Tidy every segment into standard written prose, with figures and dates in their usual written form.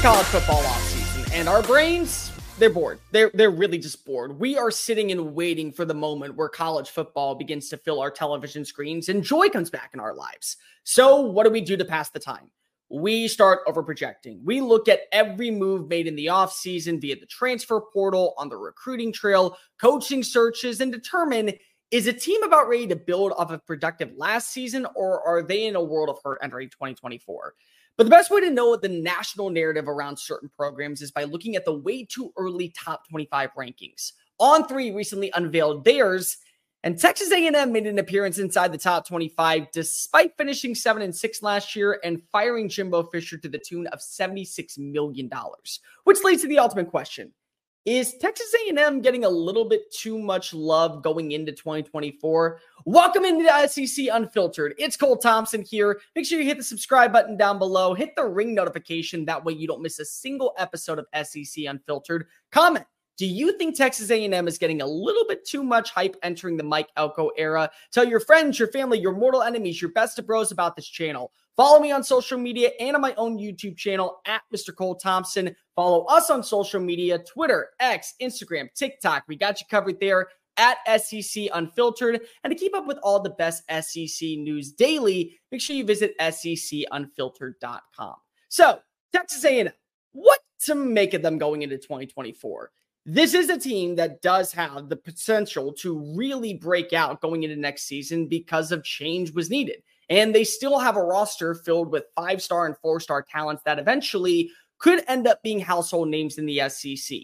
College football offseason, and our brains, they're bored. They're really just bored. We are sitting and waiting for the moment where college football begins to fill our television screens and joy comes back in our lives. So what do we do to pass the time? We start overprojecting. We look at every move made in the offseason via the transfer portal, on the recruiting trail, coaching searches, and determine, is a team about ready to build off of productive last season, or are they in a world of hurt entering 2024? But the best way to know the national narrative around certain programs is by looking at the way too early top 25 rankings. On3 recently unveiled theirs, and Texas A&M made an appearance inside the top 25 despite finishing 7-6 last year and firing Jimbo Fisher to the tune of $76 million, which leads to the ultimate question. Is Texas A&M getting a little bit too much love going into 2024? Welcome into the SEC Unfiltered. It's Cole Thompson here. Make sure you hit the subscribe button down below. Hit the ring notification. That way you don't miss a single episode of SEC Unfiltered. Comment. Do you think Texas A&M is getting a little bit too much hype entering the Mike Elko era? Tell your friends, your family, your mortal enemies, your best of bros about this channel. Follow me on social media and on my own YouTube channel at Mr. Cole Thompson. Follow us on social media, Twitter, X, Instagram, TikTok. We got you covered there at SEC Unfiltered. And to keep up with all the best SEC news daily, make sure you visit secunfiltered.com. So, Texas A&M, what to make of them going into 2024? This is a team that does have the potential to really break out going into next season because of change was needed. And they still have a roster filled with 5-star and 4-star talents that eventually could end up being household names in the SEC.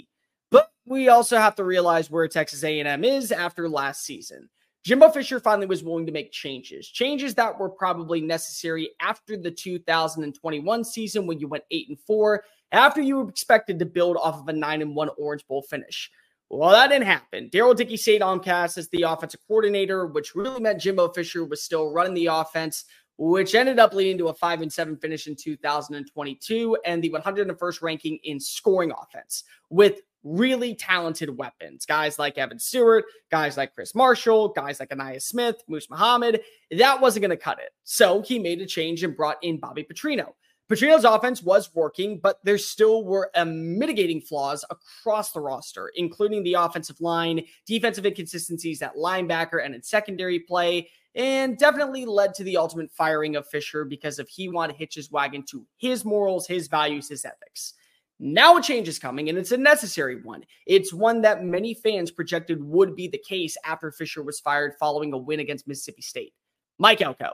But we also have to realize where Texas A&M is after last season. Jimbo Fisher finally was willing to make changes that were probably necessary after the 2021 season when you went 8-4, after you were expected to build off of a 9-1 Orange Bowl finish. Well, that didn't happen. Daryl Dickey stayed on cast as the offensive coordinator, which really meant Jimbo Fisher was still running the offense, which ended up leading to a 5-7 finish in 2022 and the 101st ranking in scoring offense with really talented weapons. Guys like Evan Stewart, guys like Chris Marshall, guys like Ainias Smith, Moose Muhammad. That wasn't going to cut it. So he made a change and brought in Bobby Petrino. Petrino's offense was working, but there still were mitigating flaws across the roster, including the offensive line, defensive inconsistencies at linebacker and in secondary play, and definitely led to the ultimate firing of Fisher because if he wanted to hitch his wagon to his morals, his values, his ethics. Now a change is coming, and it's a necessary one. It's one that many fans projected would be the case after Fisher was fired following a win against Mississippi State. Mike Elko.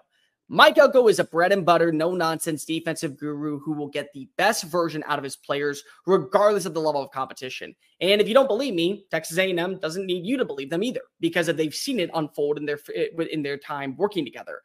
Mike Elko is a bread-and-butter, no-nonsense defensive guru who will get the best version out of his players regardless of the level of competition. And if you don't believe me, Texas A&M doesn't need you to believe them either because they've seen it unfold in their time working together.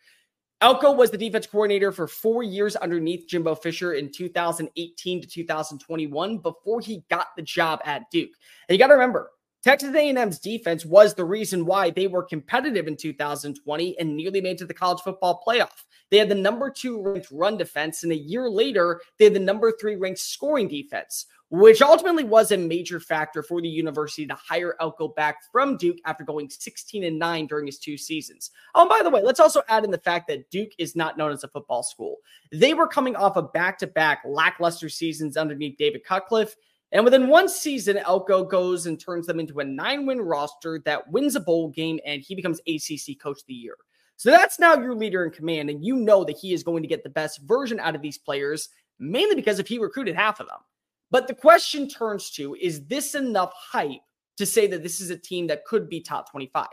Elko was the defense coordinator for 4 years underneath Jimbo Fisher in 2018 to 2021 before he got the job at Duke. And you got to remember, Texas A&M's defense was the reason why they were competitive in 2020 and nearly made it to the college football playoff. They had the number 2 ranked run defense, and a year later, they had the number 3 ranked scoring defense, which ultimately was a major factor for the university to hire Elko back from Duke after going 16-9 during his 2 seasons. Oh, and by the way, let's also add in the fact that Duke is not known as a football school. They were coming off of back-to-back lackluster seasons underneath David Cutcliffe. And within 1 season, Elko goes and turns them into a 9-win roster that wins a bowl game, and he becomes ACC Coach of the Year. So that's now your leader in command, and you know that he is going to get the best version out of these players, mainly because if he recruited half of them. But the question turns to, is this enough hype to say that this is a team that could be top 25?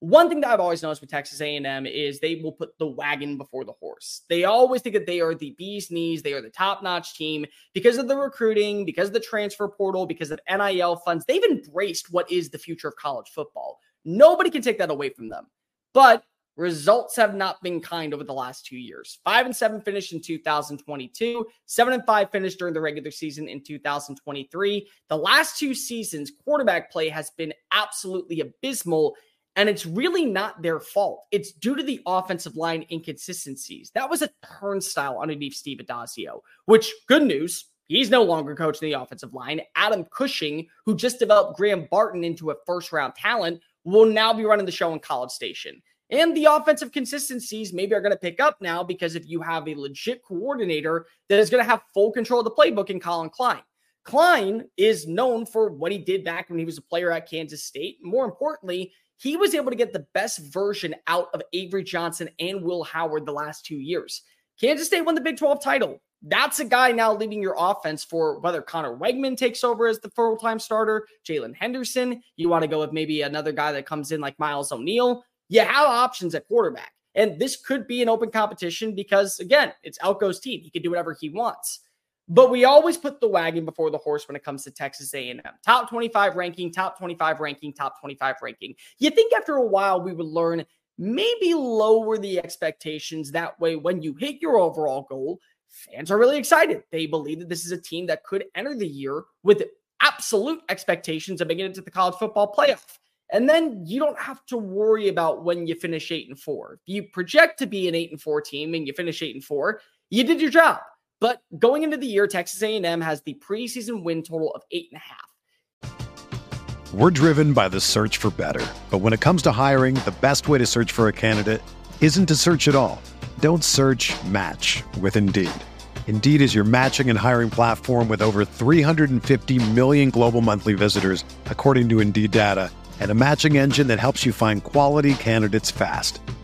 One thing that I've always noticed with Texas A&M is they will put the wagon before the horse. They always think that they are the bee's knees. They are the top-notch team because of the recruiting, because of the transfer portal, because of NIL funds. They've embraced what is the future of college football. Nobody can take that away from them. But results have not been kind over the last 2 years. 5-7 finish in 2022, 7-5 finish during the regular season in 2023. The last 2 seasons, quarterback play has been absolutely abysmal. And it's really not their fault. It's due to the offensive line inconsistencies. That was a turnstile underneath Steve Adazio, which, good news, he's no longer coaching the offensive line. Adam Cushing, who just developed Graham Barton into a first-round talent, will now be running the show on College Station. And the offensive consistencies maybe are going to pick up now because if you have a legit coordinator that is going to have full control of the playbook in Colin Klein. Klein is known for what he did back when he was a player at Kansas State. More importantly, he was able to get the best version out of Avery Johnson and Will Howard the last 2 years. Kansas State won the Big 12 title. That's a guy now leading your offense for whether Conner Weigman takes over as the full-time starter, Jalen Henderson. You want to go with maybe another guy that comes in like Miles O'Neal. You have options at quarterback. And this could be an open competition because, again, it's Elko's team. He can do whatever he wants. But we always put the wagon before the horse when it comes to Texas A&M. Top 25 ranking, top 25 ranking, top 25 ranking. You think after a while we would learn, maybe lower the expectations. That way, when you hit your overall goal, fans are really excited. They believe that this is a team that could enter the year with absolute expectations of making it to the college football playoff. And then you don't have to worry about when you finish 8-4. If you project to be an 8-4 team and you finish 8-4, you did your job. But going into the year, Texas A&M has the preseason win total of 8.5. We're driven by the search for better. But when it comes to hiring, the best way to search for a candidate isn't to search at all. Don't search, match with Indeed. Indeed is your matching and hiring platform with over 350 million global monthly visitors, according to Indeed data, and a matching engine that helps you find quality candidates fast.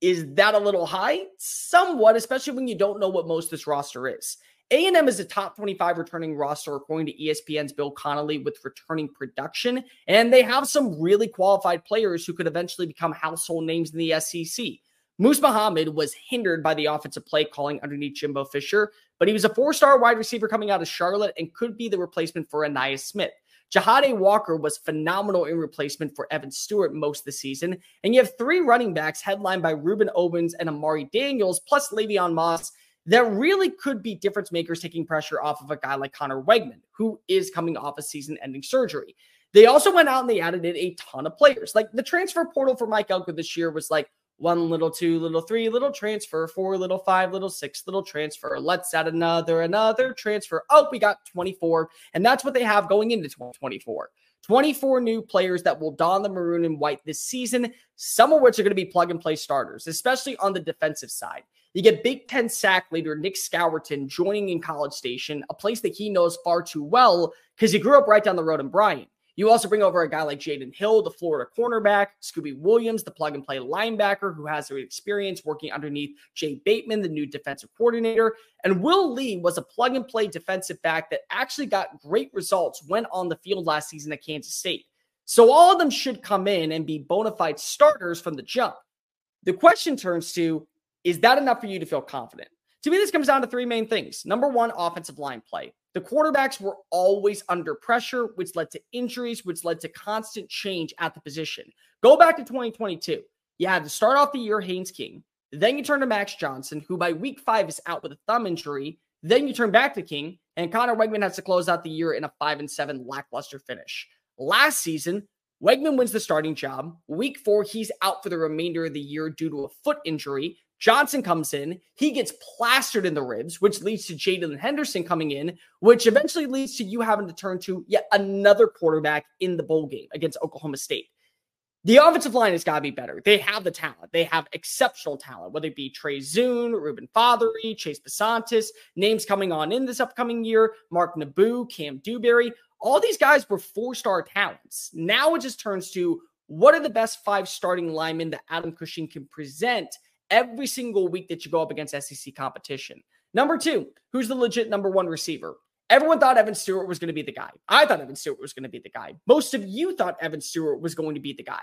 Is that a little high? Somewhat, especially when you don't know what most of this roster is. A&M is a top 25 returning roster, according to ESPN's Bill Connolly, with returning production, and they have some really qualified players who could eventually become household names in the SEC. Moose Muhammad was hindered by the offensive play calling underneath Jimbo Fisher, but he was a four-star wide receiver coming out of Charlotte and could be the replacement for Ainias Smith. Jahade Walker was phenomenal in replacement for Evan Stewart most of the season, and you have three running backs headlined by Ruben Owens and Amari Daniels, plus Le'Veon Moss, that really could be difference makers, taking pressure off of a guy like Conner Weigman, who is coming off a season-ending surgery. They also went out and they added in a ton of players. Like, the transfer portal for Mike Elko this year was like one little, two little, three little transfer, four little, five little, six little transfer. Let's add another transfer. Oh, we got 24. And that's what they have going into 2024. 24 new players that will don the maroon and white this season, some of which are going to be plug-and-play starters, especially on the defensive side. You get Big Ten sack leader Nick Scowerton joining in College Station, a place that he knows far too well because he grew up right down the road in Bryan. You also bring over a guy like Jaden Hill, the Florida cornerback, Scooby Williams, the plug-and-play linebacker who has experience working underneath Jay Bateman, the new defensive coordinator, and Will Lee was a plug-and-play defensive back that actually got great results when on the field last season at Kansas State. So all of them should come in and be bona fide starters from the jump. The question turns to, is that enough for you to feel confident? To me, this comes down to three main things. Number one, offensive line play. The quarterbacks were always under pressure, which led to injuries, which led to constant change at the position. Go back to 2022. You had to start off the year Haynes King. Then you turn to Max Johnson, who by week 5 is out with a thumb injury. Then you turn back to King, and Conner Weigman has to close out the year in a 5-7 lackluster finish. Last season, Weigman wins the starting job. Week 4, he's out for the remainder of the year due to a foot injury. Johnson comes in, he gets plastered in the ribs, which leads to Jaden Henderson coming in, which eventually leads to you having to turn to yet another quarterback in the bowl game against Oklahoma State. The offensive line has got to be better. They have the talent. They have exceptional talent, whether it be Trey Zune, Ruben Fothery, Chase Besantis, names coming on in this upcoming year, Mark Naboo, Cam Dewberry. All these guys were four-star talents. Now it just turns to, what are the best 5 starting linemen that Adam Cushing can present every single week that you go up against SEC competition? Number two, who's the legit number one receiver? Everyone thought Evan Stewart was going to be the guy. I thought Evan Stewart was going to be the guy. Most of you thought Evan Stewart was going to be the guy.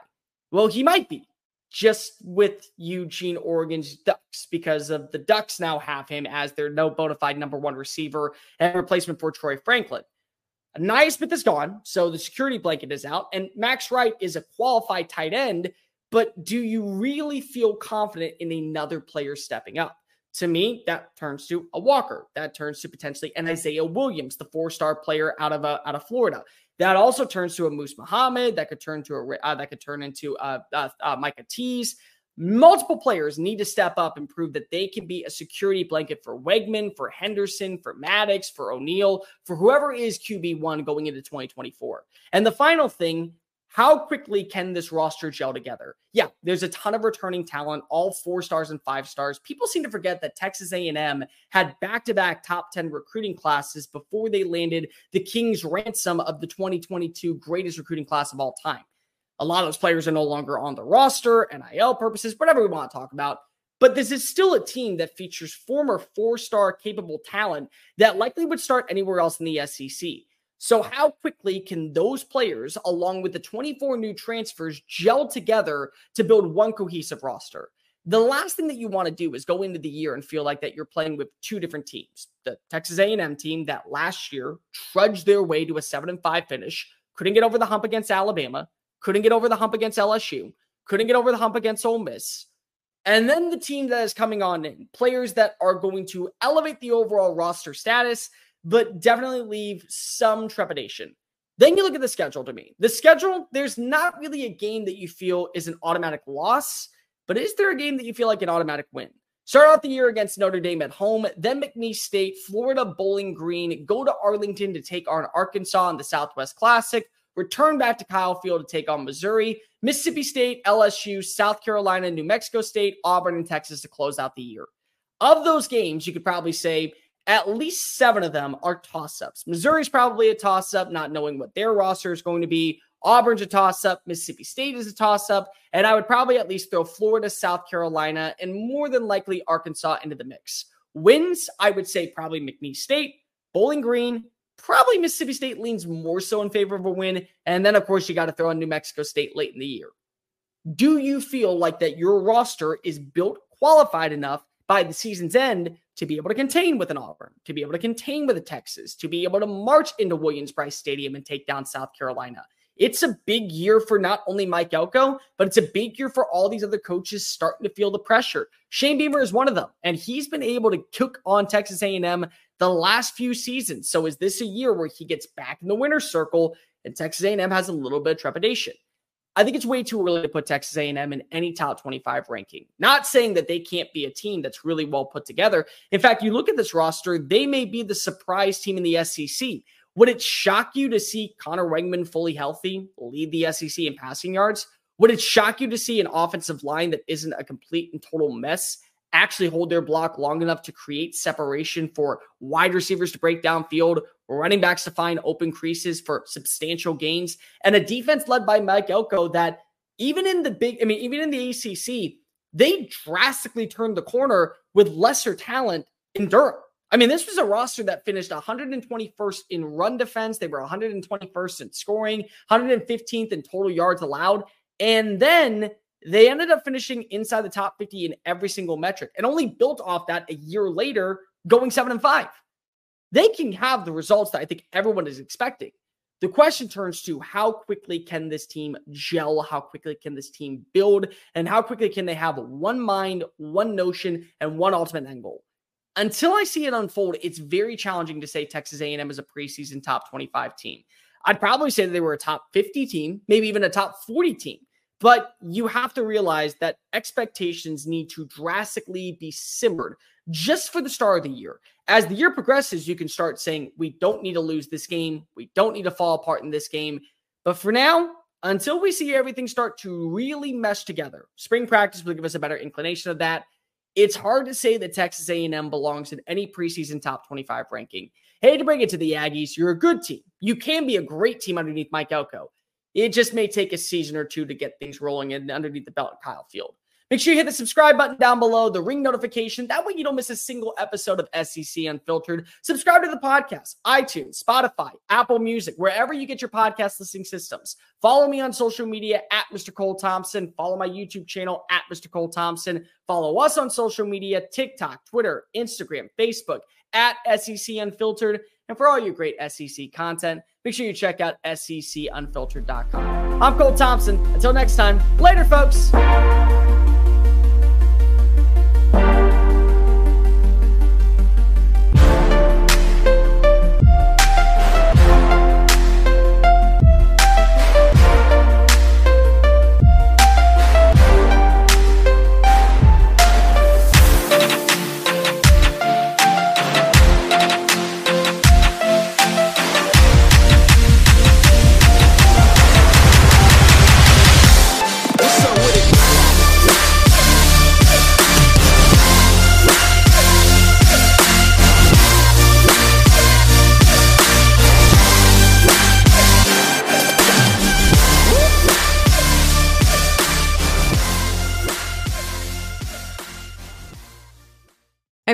Well, he might be, just with Eugene, Oregon's Ducks, because of the Ducks now have him as their no bona fide number one receiver and replacement for Troy Franklin. Ainias Smith is gone, so the security blanket is out, and Max Wright is a qualified tight end. But do you really feel confident in another player stepping up? To me, that turns to a Walker. That turns to potentially an Isaiah Williams, the four-star player out of Florida. That also turns to a Moose Muhammad. That could turn to Micah Tees. Multiple players need to step up and prove that they can be a security blanket for Weigman, for Henderson, for Maddox, for O'Neal, for whoever is QB1 going into 2024. And the final thing, how quickly can this roster gel together? Yeah, there's a ton of returning talent, all 4 stars and 5 stars. People seem to forget that Texas A&M had back-to-back top 10 recruiting classes before they landed the King's ransom of the 2022 greatest recruiting class of all time. A lot of those players are no longer on the roster, NIL purposes, whatever we want to talk about. But this is still a team that features former 4-star capable talent that likely would start anywhere else in the SEC. So how quickly can those players, along with the 24 new transfers, gel together to build one cohesive roster? The last thing that you want to do is go into the year and feel like that you're playing with two different teams. The Texas A&M team that last year trudged their way to a 7-5 finish, couldn't get over the hump against Alabama, couldn't get over the hump against LSU, couldn't get over the hump against Ole Miss. And then the team that is coming on in, players that are going to elevate the overall roster status, but definitely leave some trepidation. Then you look at the schedule to me. The schedule, there's not really a game that you feel is an automatic loss, but is there a game that you feel like an automatic win? Start out the year against Notre Dame at home, then McNeese State, Florida Bowling Green, go to Arlington to take on Arkansas in the Southwest Classic, return back to Kyle Field to take on Missouri, Mississippi State, LSU, South Carolina, New Mexico State, Auburn, and Texas to close out the year. Of those games, you could probably say at least 7 of them are toss-ups. Missouri's probably a toss-up, not knowing what their roster is going to be. Auburn's a toss-up. Mississippi State is a toss-up. And I would probably at least throw Florida, South Carolina, and more than likely Arkansas into the mix. Wins, I would say probably McNeese State, Bowling Green, probably Mississippi State leans more so in favor of a win. And then, of course, you got to throw in New Mexico State late in the year. Do you feel like that your roster is built qualified enough by the season's end to be able to contain with an Auburn, to be able to contain with a Texas, to be able to march into Williams-Brice Stadium and take down South Carolina? It's a big year for not only Mike Elko, but it's a big year for all these other coaches starting to feel the pressure. Shane Beamer is one of them, and he's been able to cook on Texas A&M the last few seasons. So is this a year where he gets back in the winner's circle and Texas A&M has a little bit of trepidation? I think it's way too early to put Texas A&M in any top 25 ranking. Not saying that they can't be a team that's really well put together. In fact, you look at this roster, they may be the surprise team in the SEC. Would it shock you to see Conner Weigman fully healthy lead the SEC in passing yards? Would it shock you to see an offensive line that isn't a complete and total mess actually hold their block long enough to create separation for wide receivers to break downfield, running backs to find open creases for substantial gains, and a defense led by Mike Elko that even in the ACC, they drastically turned the corner with lesser talent in Durham. I mean, this was a roster that finished 121st in run defense. They were 121st in scoring, 115th in total yards allowed. And then they ended up finishing inside the top 50 in every single metric and only built off that a year later, going 7-5. They can have the results that I think everyone is expecting. The question turns to how quickly can this team gel, how quickly can this team build, and how quickly can they have one mind, one notion, and one ultimate end goal. Until I see it unfold, it's very challenging to say Texas A&M is a preseason top 25 team. I'd probably say that they were a top 50 team, maybe even a top 40 team. But you have to realize that expectations need to drastically be simmered just for the start of the year. As the year progresses, you can start saying, we don't need to lose this game. We don't need to fall apart in this game. But for now, until we see everything start to really mesh together, spring practice will give us a better inclination of that. It's hard to say that Texas A&M belongs in any preseason top 25 ranking. Hey, to bring it to the Aggies, you're a good team. You can be a great team underneath Mike Elko. It just may take a season or two to get things rolling in underneath the belt at Kyle Field. Make sure you hit the subscribe button down below, the ring notification. That way you don't miss a single episode of SEC Unfiltered. Subscribe to the podcast, iTunes, Spotify, Apple Music, wherever you get your podcast listening systems. Follow me on social media at Mr. Cole Thompson. Follow my YouTube channel at Mr. Cole Thompson. Follow us on social media, TikTok, Twitter, Instagram, Facebook, at SEC Unfiltered. And for all your great SEC content, make sure you check out SECUnfiltered.com. I'm Cole Thompson. Until next time, later, folks.